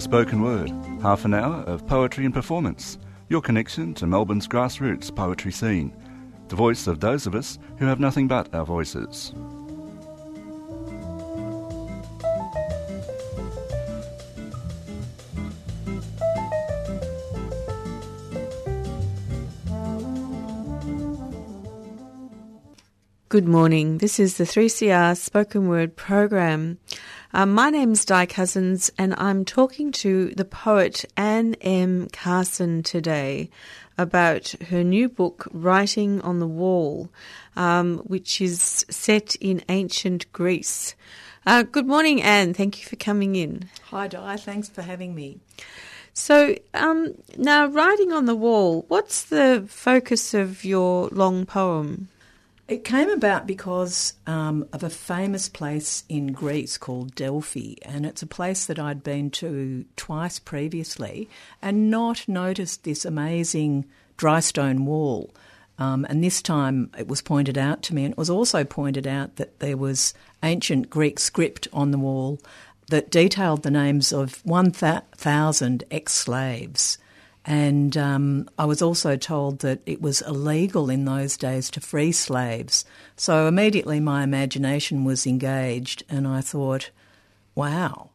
Spoken Word, half an hour of poetry and performance, your connection to Melbourne's grassroots poetry scene, the voice of those of us who have nothing but our voices. Good morning, this is the 3CR Spoken Word program. My name's Di Cousens and I'm talking to the poet Anne M. Carson today about her new book, Writing on the Wall, which is set in ancient Greece. Good morning, Anne. Thank you for coming in. Hi, Di. Thanks for having me. So now, Writing on the Wall, what's the focus of your long poem? It came about because of a famous place in Greece called Delphi, and it's a place that I'd been to twice previously and not noticed this amazing dry stone wall. And this time it was pointed out to me, and it was also pointed out that there was ancient Greek script on the wall that detailed the names of 1,000 ex-slaves. And I was also told that it was illegal in those days to free slaves. So immediately my imagination was engaged and I thought, wow,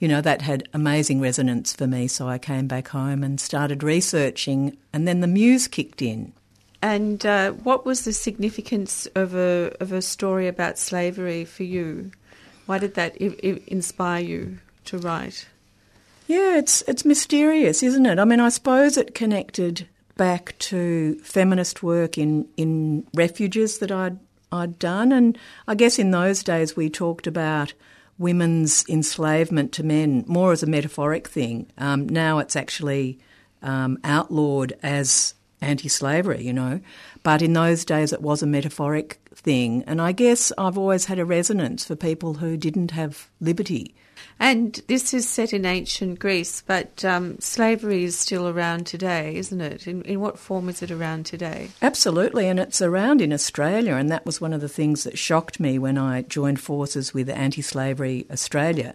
you know, that had amazing resonance for me. So I came back home and started researching, and then the muse kicked in. And what was the significance of a story about slavery for you? Why did that inspire you to write? Yeah, it's mysterious, isn't it? I mean, I suppose it connected back to feminist work in refuges that I'd done, and I guess in those days we talked about women's enslavement to men more as a metaphoric thing. Now it's actually outlawed as anti-slavery, you know, but in those days it was a metaphoric thing, and I guess I've always had a resonance for people who didn't have liberty. And this is set in ancient Greece, but slavery is still around today, isn't it? In what form is it around today? Absolutely, and it's around in Australia, and that was one of the things that shocked me when I joined forces with Anti-Slavery Australia,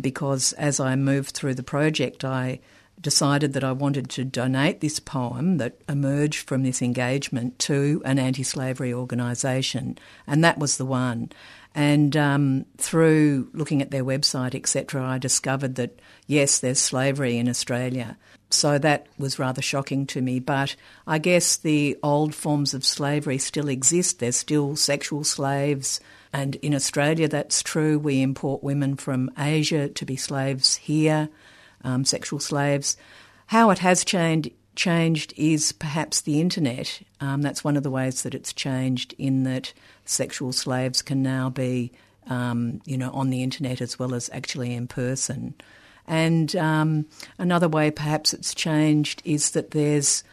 because as I moved through the project, I decided that I wanted to donate this poem that emerged from this engagement to an anti-slavery organisation, and that was the one. And through looking at their website, etc., I discovered that, yes, there's slavery in Australia. So that was rather shocking to me. But I guess the old forms of slavery still exist. There's still sexual slaves. And in Australia, that's true. We import women from Asia to be slaves here, sexual slaves. How it has changed is perhaps the internet. That's one of the ways that it's changed, in that sexual slaves can now be, you know, on the internet as well as actually in person. And another way perhaps it's changed is that there's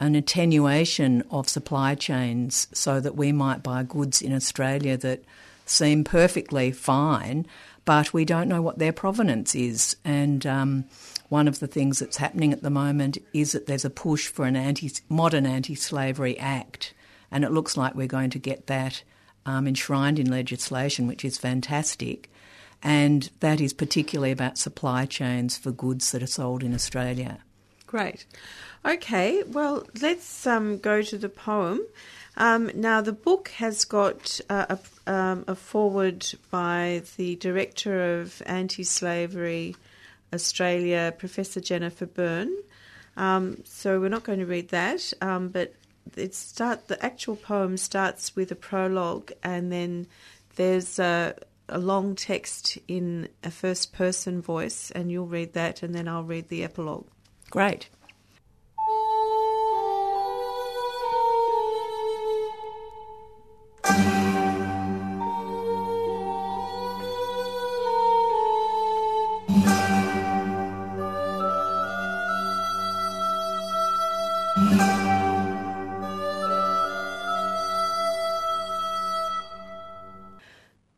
an attenuation of supply chains, so that we might buy goods in Australia that seem perfectly fine, but we don't know what their provenance is. And one of the things that's happening at the moment is that there's a push for an modern anti-slavery act, and it looks like we're going to get that enshrined in legislation, which is fantastic. And that is particularly about supply chains for goods that are sold in Australia. Great. Okay, well, let's go to the poem. Now, the book has got a foreword by the director of Anti-Slavery Australia, Professor Jennifer Byrne. So we're not going to read that, but the actual poem starts with a prologue, and then there's a long text in a first-person voice, and you'll read that, and then I'll read the epilogue. Great.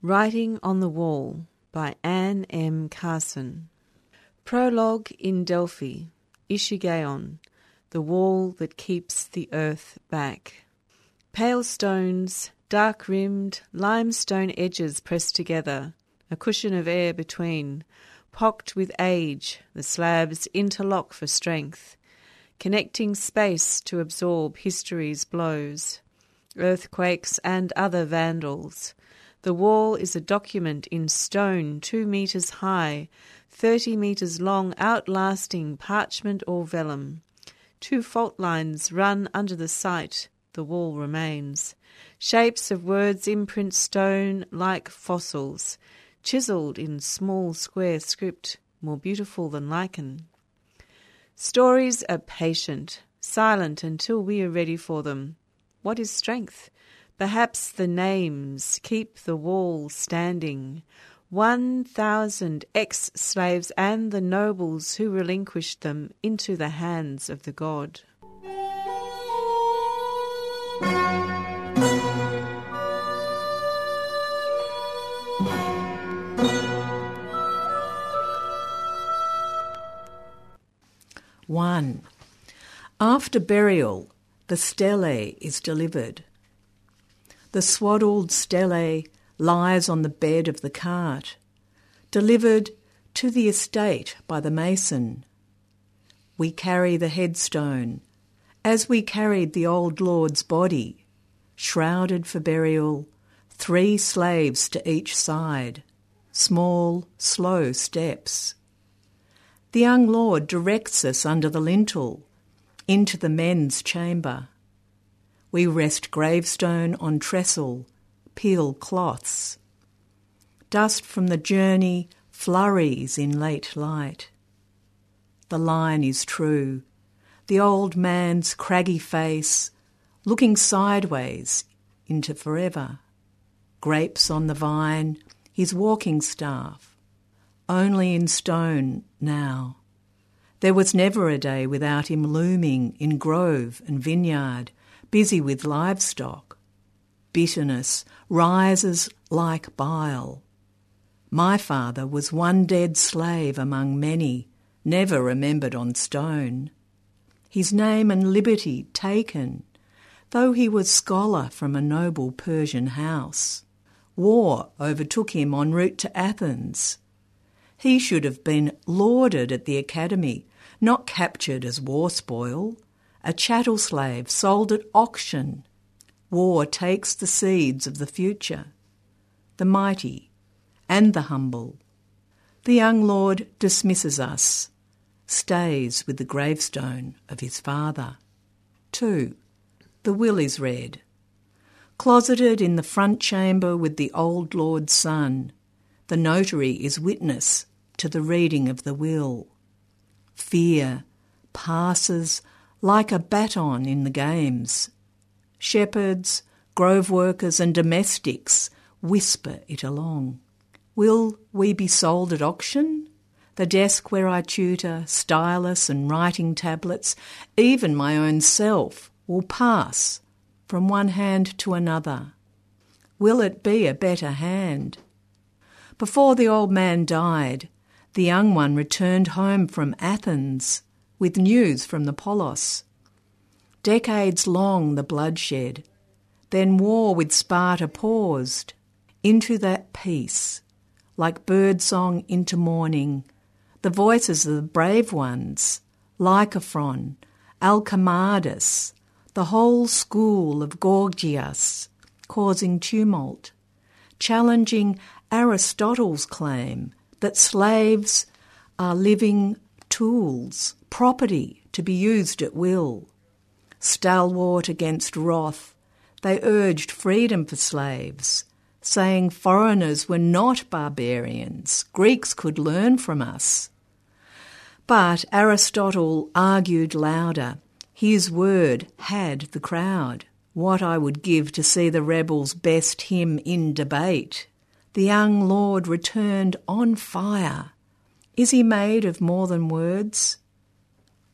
Writing on the Wall by Anne M. Carson. Prologue in Delphi, Ishigeion, the wall that keeps the earth back. Pale stones, dark-rimmed, limestone edges pressed together, a cushion of air between, Pocked with age, the slabs interlock for strength, connecting space to absorb history's blows, earthquakes and other vandals. The wall is a document in stone 2 metres high, 30 metres long, outlasting parchment or vellum. 2 fault lines run under the site, the wall remains. Shapes of words imprint stone like fossils, chiselled in small square script, more beautiful than lichen. Stories are patient, silent until we are ready for them. What is strength? Perhaps the names keep the wall standing. 1,000 ex-slaves and the nobles who relinquished them into the hands of the god. One. After burial, the stele is delivered. The swaddled stele lies on the bed of the cart, delivered to the estate by the mason. We carry the headstone, as we carried the old lord's body, shrouded for burial, 3 slaves to each side, small, slow steps. The young lord directs us under the lintel, into the men's chamber. We rest gravestone on trestle, peel cloths. Dust from the journey flurries in late light. The line is true. The old man's craggy face, looking sideways into forever. Grapes on the vine, his walking staff. Only in stone now. There was never a day without him looming in grove and vineyard, busy with livestock. Bitterness rises like bile. My father was one dead slave among many, never remembered on stone. His name and liberty taken, though he was scholar from a noble Persian house. War overtook him en route to Athens. He should have been lauded at the academy, not captured as war spoil, a chattel slave sold at auction. War takes the seeds of the future, the mighty and the humble. The young lord dismisses us, stays with the gravestone of his father. 2. The will is read. Closeted in the front chamber with the old lord's son, the notary is witness to the reading of the will. Fear passes like a baton in the games. Shepherds, grove workers and domestics whisper it along. Will we be sold at auction? The desk where I tutor, stylus and writing tablets, even my own self, will pass from one hand to another. Will it be a better hand? Before the old man died, the young one returned home from Athens with news from the Polos. Decades long the bloodshed, then war with Sparta paused. Into that peace, like birdsong into morning, the voices of the brave ones, Lycophron, Alcimardus, the whole school of Gorgias, causing tumult, challenging Aristotle's claim that slaves are living tools, property to be used at will. Stalwart against wrath, they urged freedom for slaves, saying foreigners were not barbarians, Greeks could learn from us. But Aristotle argued louder. His word had the crowd. What I would give to see the rebels best him in debate. The young lord returned on fire. Is he made of more than words?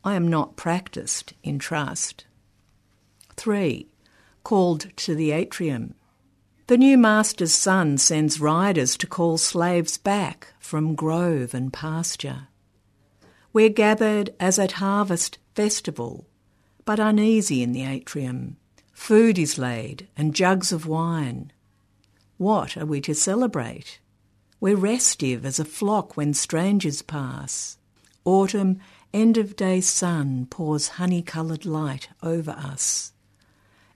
I am not practised in trust. 3. Called to the atrium. The new master's son sends riders to call slaves back from grove and pasture. We're gathered as at harvest festival, but uneasy in the atrium. Food is laid and jugs of wine. What are we to celebrate? We're restive as a flock when strangers pass. Autumn, end-of-day sun pours honey-coloured light over us.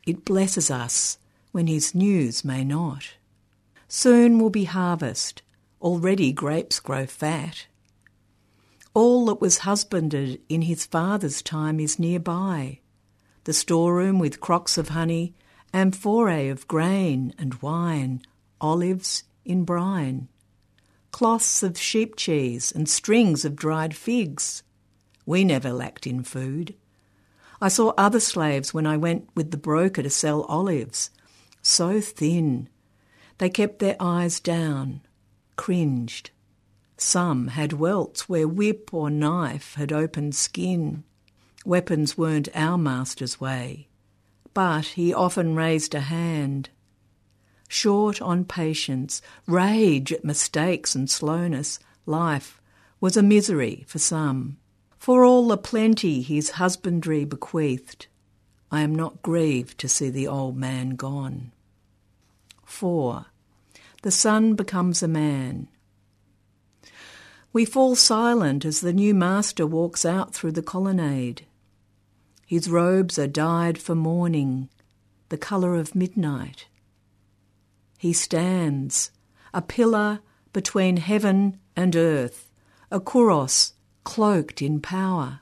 It blesses us when his news may not. Soon will be harvest, already grapes grow fat. All that was husbanded in his father's time is nearby, the storeroom with crocks of honey, amphorae of grain and wine, olives in brine, cloths of sheep cheese and strings of dried figs. We never lacked in food. I saw other slaves when I went with the broker to sell olives, so thin. They kept their eyes down, cringed. Some had welts where whip or knife had opened skin. Weapons weren't our master's way, but he often raised a hand. Short on patience, rage at mistakes and slowness, life was a misery for some. For all the plenty his husbandry bequeathed, I am not grieved to see the old man gone. 4. The son becomes a man. We fall silent as the new master walks out through the colonnade. His robes are dyed for morning, the colour of midnight. He stands, a pillar between heaven and earth, a kuros cloaked in power.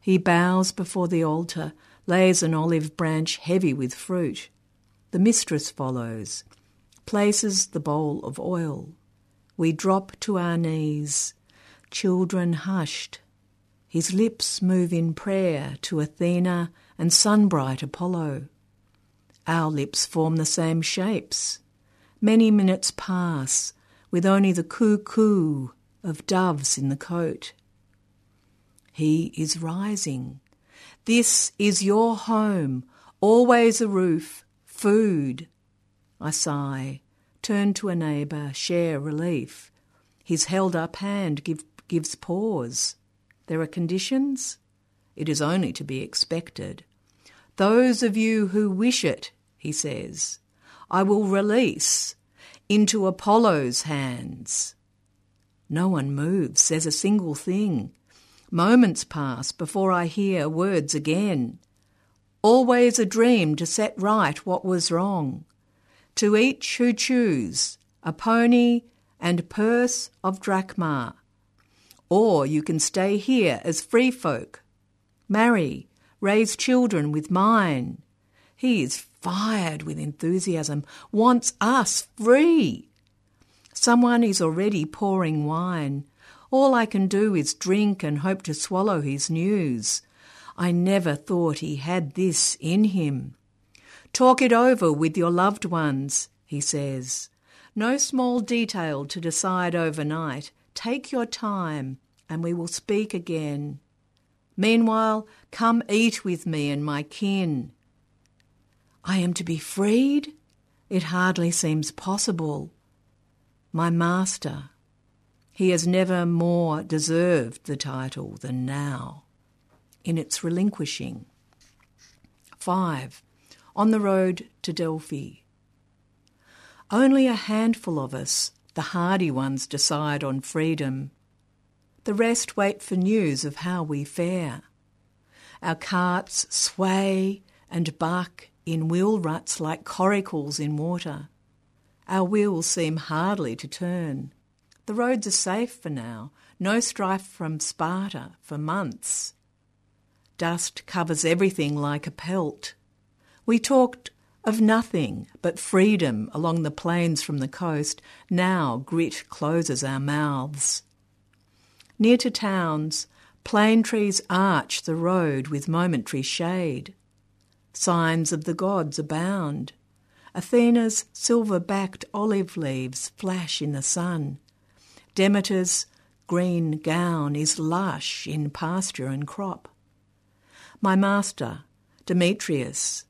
He bows before the altar, lays an olive branch heavy with fruit. The mistress follows, places the bowl of oil. We drop to our knees, children hushed. His lips move in prayer to Athena and sunbright Apollo. Our lips form the same shapes. Many minutes pass, with only the coo-coo of doves in the cote. He is rising. This is your home, always a roof, food. I sigh, turn to a neighbour, share relief. His held-up hand gives pause. There are conditions? It is only to be expected. Those of you who wish it, he says, I will release into Apollo's hands. No one moves, says a single thing. Moments pass before I hear words again. Always a dream to set right what was wrong. To each who choose, a pony and purse of drachma. Or you can stay here as free folk. Marry, raise children with mine. He is fired with enthusiasm, wants us free. Someone is already pouring wine. All I can do is drink and hope to swallow his news. I never thought he had this in him. Talk it over with your loved ones, he says. No small detail to decide overnight. Take your time and we will speak again. Meanwhile, come eat with me and my kin. I am to be freed? It hardly seems possible. My master, he has never more deserved the title than now, in its relinquishing. 5. On the road to Delphi. Only a handful of us, the hardy ones, decide on freedom. The rest wait for news of how we fare. Our carts sway and buck in wheel ruts like coracles in water. Our wheels seem hardly to turn. The roads are safe for now, no strife from Sparta for months. Dust covers everything like a pelt. We talked of nothing but freedom along the plains from the coast. Now grit closes our mouths. Near to towns, plane trees arch the road with momentary shade. Signs of the gods abound. Athena's silver-backed olive leaves flash in the sun. Demeter's green gown is lush in pasture and crop. My master, Demetrius,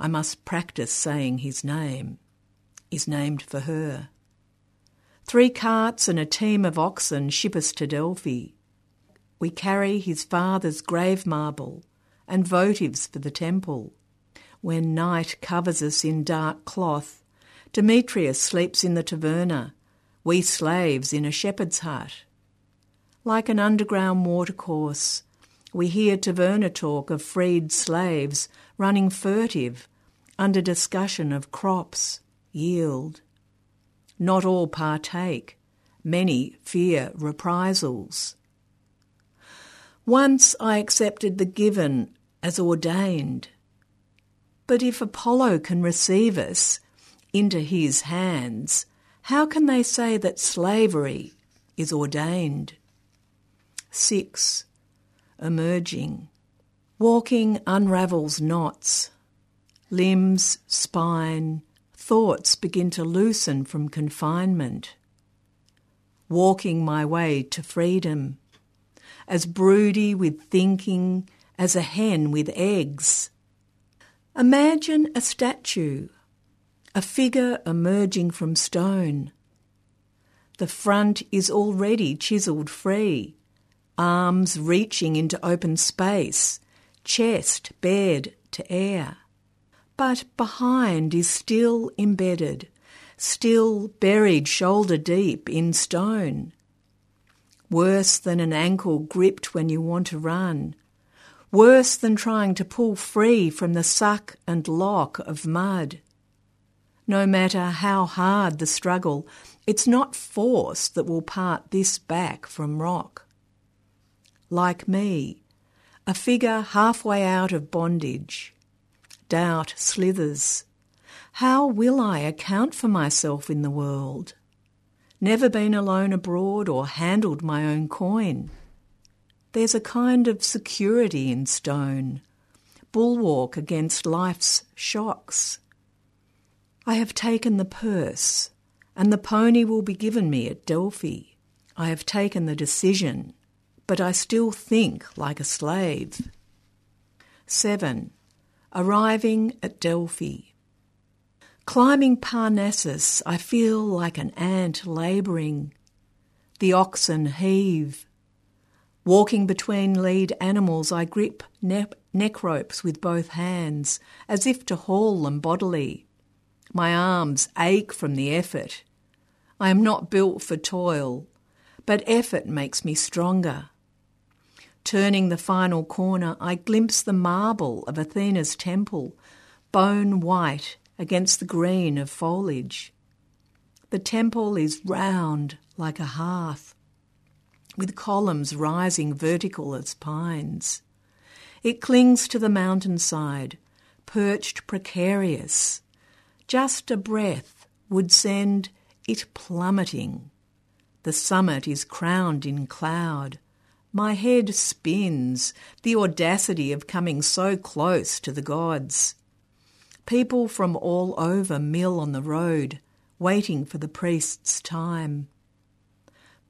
I must practice saying his name, is named for her. 3 carts and a team of oxen ship us to Delphi. We carry his father's grave marble and votives for the temple. When night covers us in dark cloth, Demetrius sleeps in the taverna, we slaves in a shepherd's hut. Like an underground watercourse, we hear Taverna talk of freed slaves running furtive under discussion of crops, yield. Not all partake, many fear reprisals. Once I accepted the given as ordained, but if Apollo can receive us into his hands, how can they say that slavery is ordained? 6. Emerging. Walking unravels knots. Limbs, spine, thoughts begin to loosen from confinement. Walking my way to freedom. As broody with thinking as a hen with eggs. Imagine a statue, a figure emerging from stone. The front is already chiselled free, arms reaching into open space, chest bared to air. But behind is still embedded, still buried shoulder deep in stone. Worse than an ankle gripped when you want to run. Worse than trying to pull free from the suck and lock of mud. No matter how hard the struggle, it's not force that will part this back from rock. Like me, a figure halfway out of bondage. Doubt slithers. How will I account for myself in the world? Never been alone abroad or handled my own coin. There's a kind of security in stone, bulwark against life's shocks. I have taken the purse, and the pony will be given me at Delphi. I have taken the decision, but I still think like a slave. 7. Arriving at Delphi. Climbing Parnassus, I feel like an ant labouring. The oxen heave. Walking between lead animals, I grip neck ropes with both hands, as if to haul them bodily. My arms ache from the effort. I am not built for toil, but effort makes me stronger. Turning the final corner, I glimpse the marble of Athena's temple, bone white against the green of foliage. The temple is round like a hearth, with columns rising vertical as pines. It clings to the mountainside, perched precarious. Just a breath would send it plummeting. The summit is crowned in cloud. My head spins, the audacity of coming so close to the gods. People from all over mill on the road, waiting for the priest's time.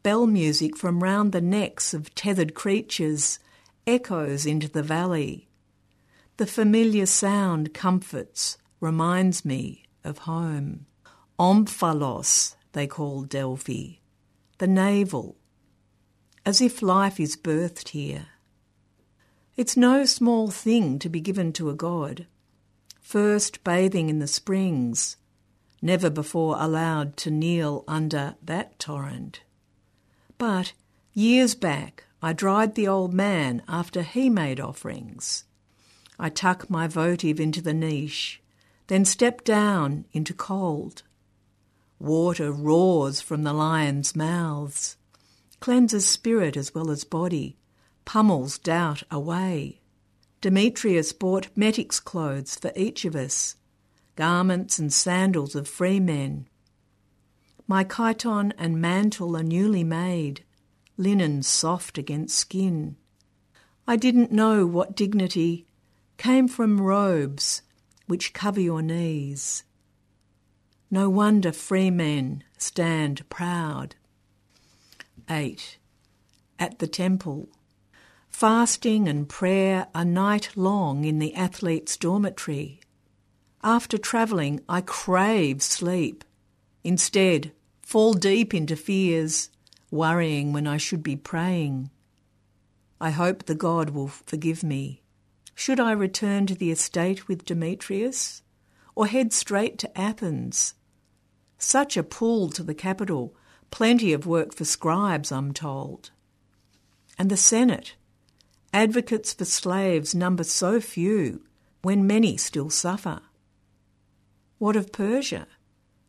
Bell music from round the necks of tethered creatures echoes into the valley. The familiar sound comforts, reminds me of home. Omphalos, they call Delphi, the navel, as if life is birthed here. It's no small thing to be given to a god, first bathing in the springs, never before allowed to kneel under that torrent. But years back I dried the old man after he made offerings. I tuck my votive into the niche, then step down into cold. Water roars from the lions' mouths, cleanses spirit as well as body, pummels doubt away. Demetrius bought metic's clothes for each of us, garments and sandals of free men. My chiton and mantle are newly made, linen soft against skin. I didn't know what dignity came from robes which cover your knees. No wonder free men stand proud. 8. At the temple. Fasting and prayer a night long in the athlete's dormitory. After travelling, I crave sleep. Instead, fall deep into fears, worrying when I should be praying. I hope the god will forgive me. Should I return to the estate with Demetrius, or head straight to Athens? Such a pull to the capital, Plenty of work for scribes, I'm told. And the Senate. Advocates for slaves number so few when many still suffer. What of Persia?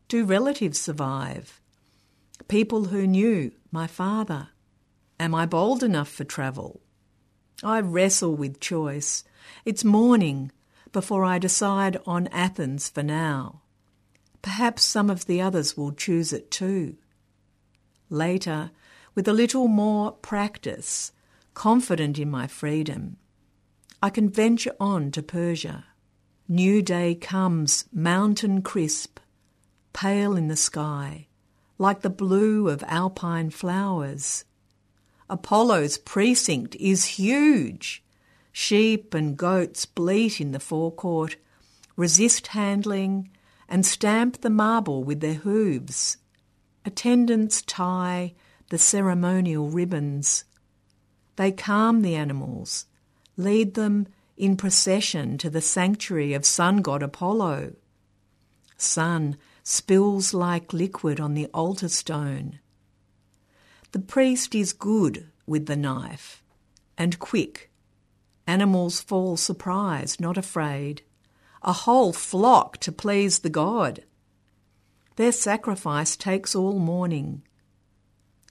Do relatives survive? People who knew my father. Am I bold enough for travel? I wrestle with choice. It's morning before I decide on Athens for now. Perhaps some of the others will choose it too. Later, with a little more practice, confident in my freedom, I can venture on to Persia. New day comes, mountain crisp, pale in the sky, like the blue of alpine flowers. Apollo's precinct is huge. Sheep and goats bleat in the forecourt, resist handling, and stamp the marble with their hooves. Attendants tie the ceremonial ribbons. They calm the animals, lead them in procession to the sanctuary of sun god Apollo. Sun spills like liquid on the altar stone. The priest is good with the knife and quick. Animals fall surprised, not afraid. A whole flock to please the god. Their sacrifice takes all morning.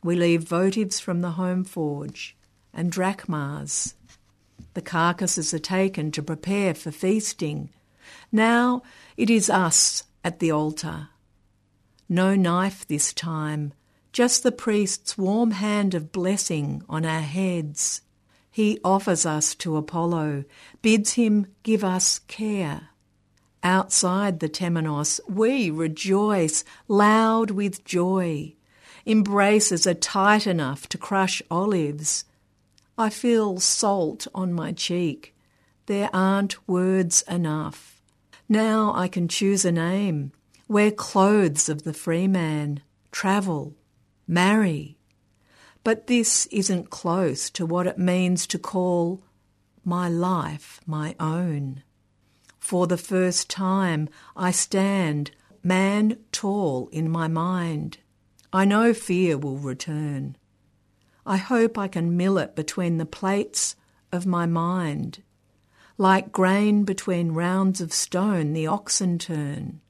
We leave votives from the home forge and drachmas. The carcasses are taken to prepare for feasting. Now it is us at the altar. No knife this time, just the priest's warm hand of blessing on our heads. He offers us to Apollo, bids him give us care. Outside the Temenos, we rejoice, loud with joy. Embraces are tight enough to crush olives. I feel salt on my cheek. There aren't words enough. Now I can choose a name, wear clothes of the free man, travel, marry. But this isn't close to what it means to call my life my own. For the first time I stand, man tall in my mind. I know fear will return. I hope I can mill it between the plates of my mind. Like grain between rounds of stone, the oxen turn.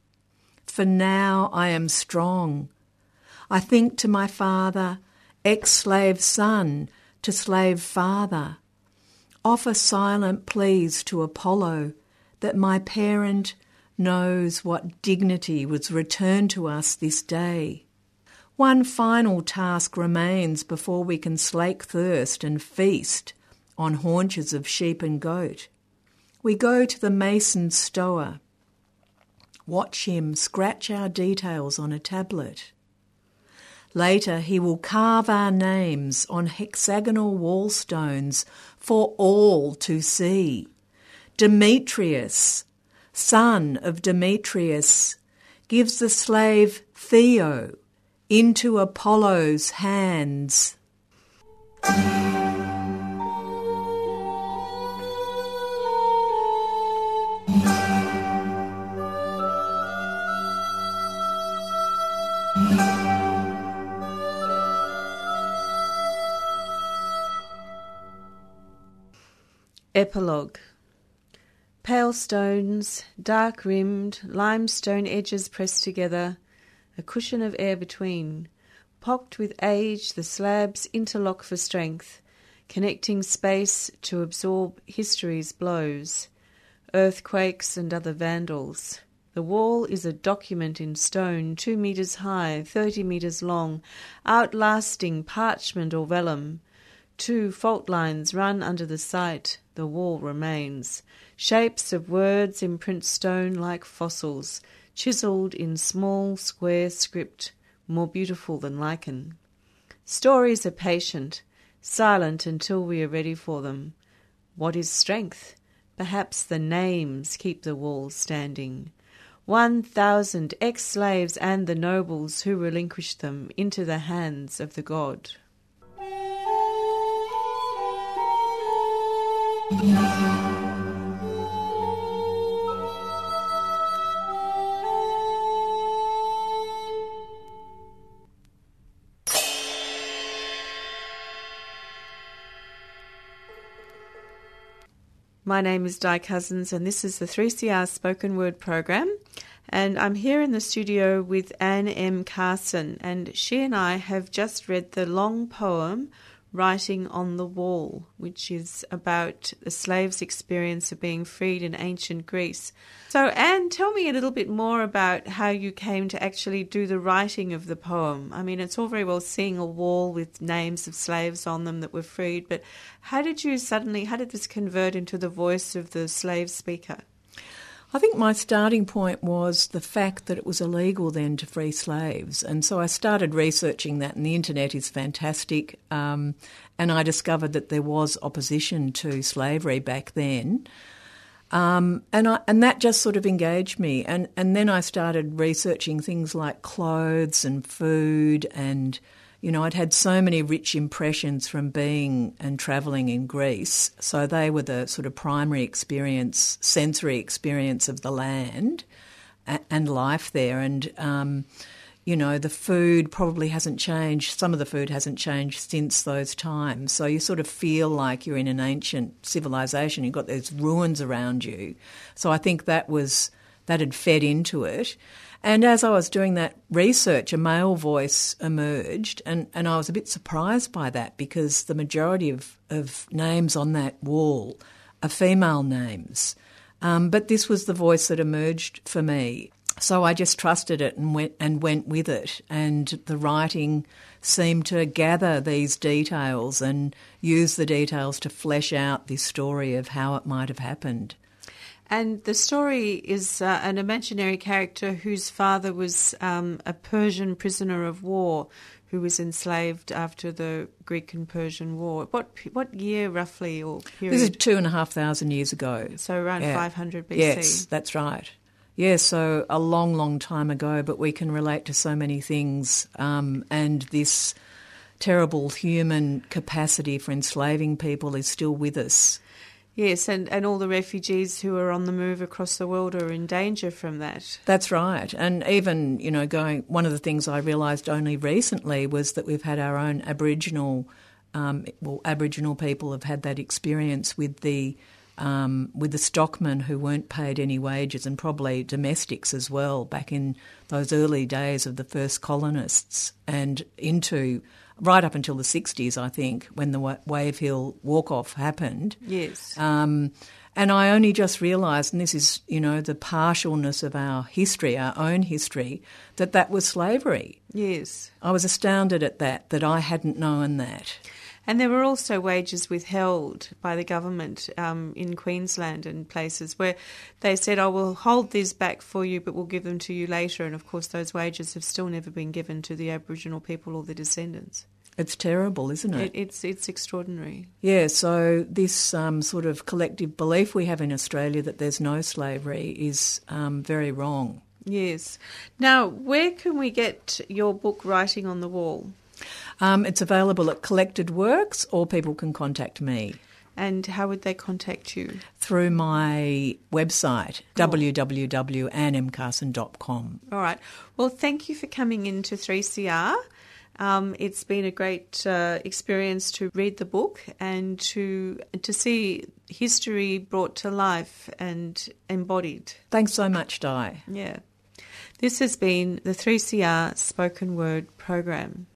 For now I am strong. I think to my father, ex-slave son to slave father. Offer silent pleas to Apollo, that my parent knows what dignity was returned to us this day. One final task remains before we can slake thirst and feast on haunches of sheep and goat. We go to the mason's stoa, watch him scratch our details on a tablet. Later he will carve our names on hexagonal wall stones for all to see. Demetrius, son of Demetrius, gives the slave Theo into Apollo's hands. Epilogue. Pale stones, dark-rimmed, limestone edges pressed together, a cushion of air between. Pocked with age, the slabs interlock for strength, connecting space to absorb history's blows, earthquakes and other vandals. The wall is a document in stone, 2 metres high, 30 metres long, outlasting parchment or vellum. 2 fault lines run under the site. The wall remains. Shapes of words imprint stone like fossils, chiselled in small square script, more beautiful than lichen. Stories are patient, silent until we are ready for them. What is strength? Perhaps the names keep the walls standing. 1,000 ex-slaves and the nobles who relinquished them into the hands of the god. My name is Di Cousens and this is the 3CR Spoken Word program, and I'm here in the studio with Anne M. Carson, and she and I have just read the long poem Writing on the Wall, which is about the slave's experience of being freed in ancient Greece. So Anne, tell me a little bit more about how you came to actually do the writing of the poem. I mean, it's all very well seeing a wall with names of slaves on them that were freed, but how did this convert into the voice of the slave speaker? I think my starting point was the fact that it was illegal then to free slaves. And so I started researching that, and the internet is fantastic. And I discovered that there was opposition to slavery back then. And that just sort of engaged me. And then I started researching things like clothes and food, and, you know, I'd had so many rich impressions from being and travelling in Greece, so they were the sort of primary experience, sensory experience of the land and life there. And, you know, the food probably hasn't changed. Some of the food hasn't changed since those times. So you sort of feel like you're in an ancient civilisation. You've got those ruins around you. So I think that had fed into it. And as I was doing that research, a male voice emerged, and I was a bit surprised by that, because the majority of names on that wall are female names. But this was the voice that emerged for me. So I just trusted it and went with it. And the writing seemed to gather these details and use the details to flesh out this story of how it might have happened. And the story is an imaginary character whose father was a Persian prisoner of war who was enslaved after the Greek and Persian War. What year roughly or period? This is 2,500 years ago. So around 500 BC. Yes, that's right. Yeah, so a long, long time ago, but we can relate to so many things, and this terrible human capacity for enslaving people is still with us. Yes, and all the refugees who are on the move across the world are in danger from that. That's right. And even, you know, one of the things I realised only recently was that we've had our own Aboriginal people have had that experience with the stockmen who weren't paid any wages, and probably domestics as well, back in those early days of the first colonists and into right up until the 60s, I think, when the Wave Hill walk-off happened. Yes. And I only just realised, and this is, you know, the partialness of our history, our own history, that was slavery. Yes. I was astounded at that I hadn't known that. And there were also wages withheld by the government in Queensland and places where they said, oh, we'll hold these back for you, but we'll give them to you later. And, of course, those wages have still never been given to the Aboriginal people or their descendants. It's terrible, isn't it? It's extraordinary. Yeah, so this sort of collective belief we have in Australia that there's no slavery is very wrong. Yes. Now, where can we get your book, Writing on the Wall? It's available at Collected Works, or people can contact me. And how would they contact you? Through my website, www.annemcarson.com. All right. Well, thank you for coming into 3CR. It's been a great experience to read the book and to see history brought to life and embodied. Thanks so much, Di. Yeah. This has been the 3CR Spoken Word program.